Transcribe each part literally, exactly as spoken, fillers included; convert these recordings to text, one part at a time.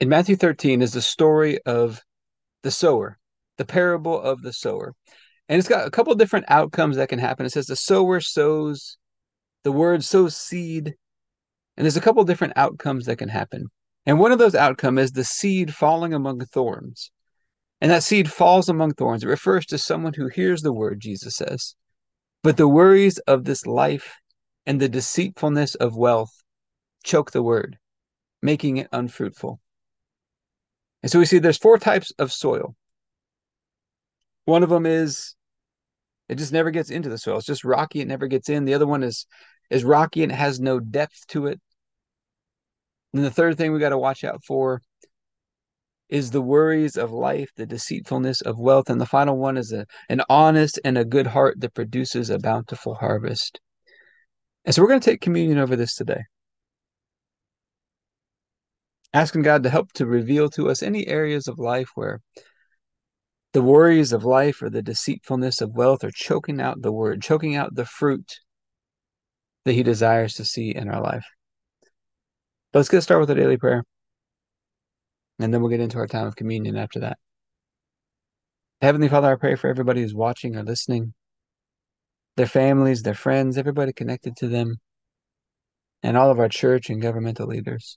In Matthew thirteen is the story of the sower, the parable of the sower. And it's got a couple of different outcomes that can happen. It says the sower sows, the word sows seed. And there's a couple of different outcomes that can happen. And one of those outcomes is the seed falling among thorns. And that seed falls among thorns. It refers to someone who hears the word, Jesus says. But the worries of this life and the deceitfulness of wealth choke the word, making it unfruitful. And so we see there's four types of soil. One of them is it just never gets into the soil. It's just rocky. It never gets in. The other one is, is rocky and it has no depth to it. And the third thing we got to watch out for is the worries of life, the deceitfulness of wealth. And the final one is a, an honest and a good heart that produces a bountiful harvest. And so we're going to take communion over this today, asking God to help to reveal to us any areas of life where the worries of life or the deceitfulness of wealth are choking out the word, choking out the fruit that he desires to see in our life. But let's get started with a daily prayer, and then we'll get into our time of communion after that. Heavenly Father, I pray for everybody who's watching or listening, their families, their friends, everybody connected to them, and all of our church and governmental leaders.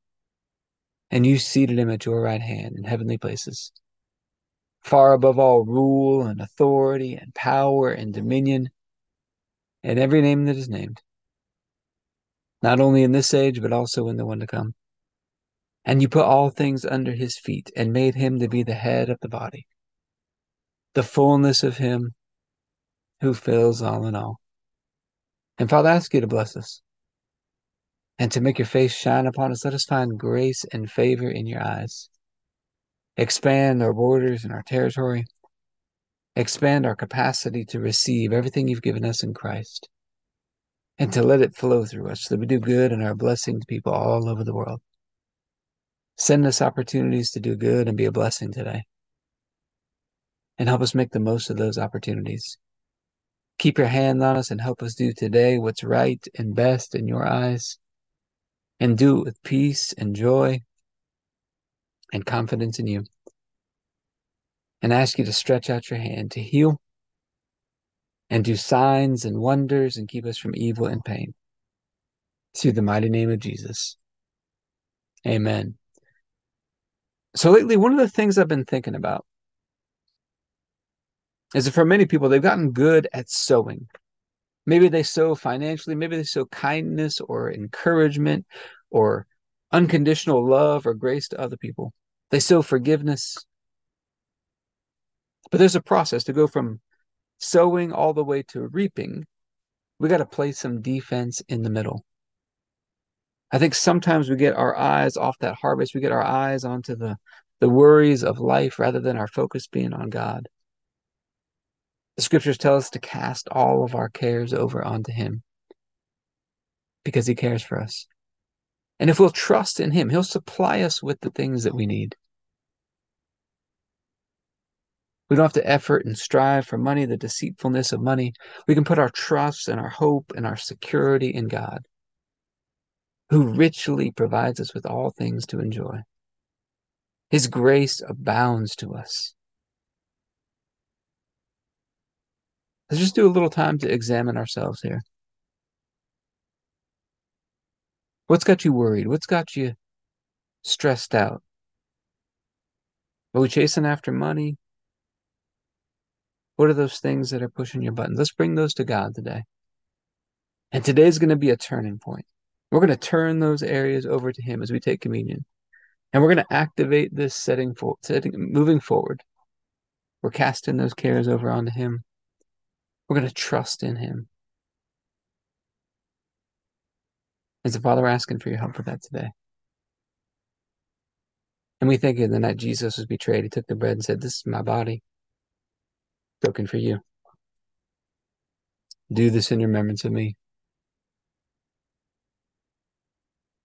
and you seated him at your right hand in heavenly places, far above all rule and authority and power and dominion and every name that is named, not only in this age, but also in the one to come. And you put all things under his feet and made him to be the head of the body, the fullness of him who fills all in all. And Father, I ask you to bless us and to make your face shine upon us. Let us find grace and favor in your eyes. Expand our borders and our territory. Expand our capacity to receive everything you've given us in Christ and to let it flow through us so that we do good and are a blessing to people all over the world. Send us opportunities to do good and be a blessing today. And help us make the most of those opportunities. Keep your hand on us and help us do today what's right and best in your eyes. And do it with peace and joy and confidence in you. And I ask you to stretch out your hand to heal and do signs and wonders and keep us from evil and pain. Through the mighty name of Jesus. Amen. So lately, one of the things I've been thinking about is that for many people, they've gotten good at sowing. Maybe they sow financially. Maybe they sow kindness or encouragement or unconditional love or grace to other people. They sow forgiveness. But there's a process to go from sowing all the way to reaping. We got to play some defense in the middle. I think sometimes we get our eyes off that harvest. We get our eyes onto the, the worries of life rather than our focus being on God. The scriptures tell us to cast all of our cares over onto him because he cares for us. And if we'll trust in him, he'll supply us with the things that we need. We don't have to effort and strive for money, the deceitfulness of money. We can put our trust and our hope and our security in God, who richly provides us with all things to enjoy. His grace abounds to us. Let's just do a little time to examine ourselves here. What's got you worried? What's got you stressed out? Are we chasing after money? What are those things that are pushing your buttons? Let's bring those to God today. And today's going to be a turning point. We're going to turn those areas over to Him as we take communion. And we're going to activate this setting, for, setting moving forward. We're casting those cares over onto Him. We're going to trust in Him. And so, Father, we're asking for your help for that today. And we think in the night Jesus was betrayed, He took the bread and said, "This is my body, broken for you. Do this in remembrance of me."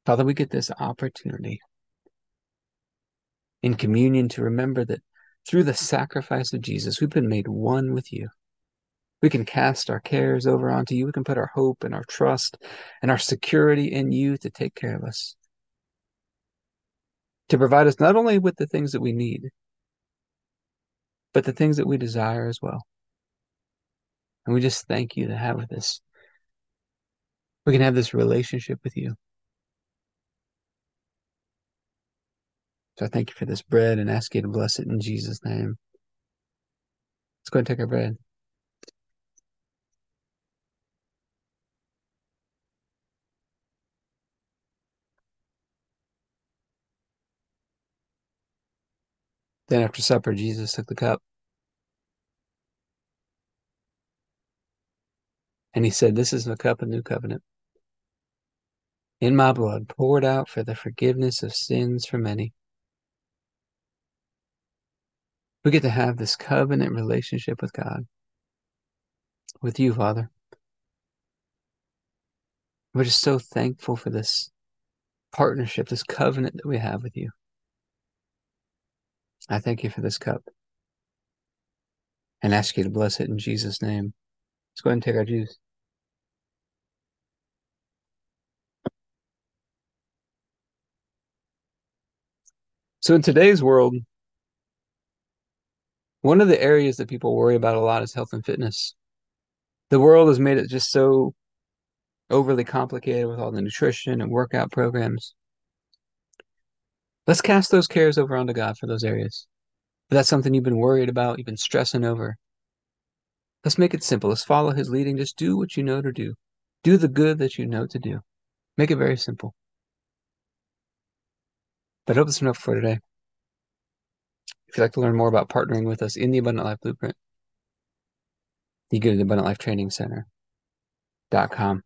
Father, we get this opportunity in communion to remember that through the sacrifice of Jesus, we've been made one with you. We can cast our cares over onto you. We can put our hope and our trust and our security in you to take care of us, to provide us not only with the things that we need, but the things that we desire as well. And we just thank you to have with us. We can have this relationship with you. So I thank you for this bread and ask you to bless it in Jesus' name. Let's go and take our bread. Then after supper, Jesus took the cup. And He said, "This is the cup of new covenant, in my blood, poured out for the forgiveness of sins for many." We get to have this covenant relationship with God, with you, Father. We're just so thankful for this partnership, this covenant that we have with you. I thank you for this cup and ask you to bless it in Jesus' name. Let's go ahead and take our juice. So in today's world, one of the areas that people worry about a lot is health and fitness. The world has made it just so overly complicated with all the nutrition and workout programs. Let's cast those cares over onto God for those areas. If that's something you've been worried about, you've been stressing over, let's make it simple. Let's follow His leading. Just do what you know to do. Do the good that you know to do. Make it very simple. But I hope that's enough for today. If you'd like to learn more about partnering with us in the Abundant Life Blueprint, you go to the abundant life training center dot com.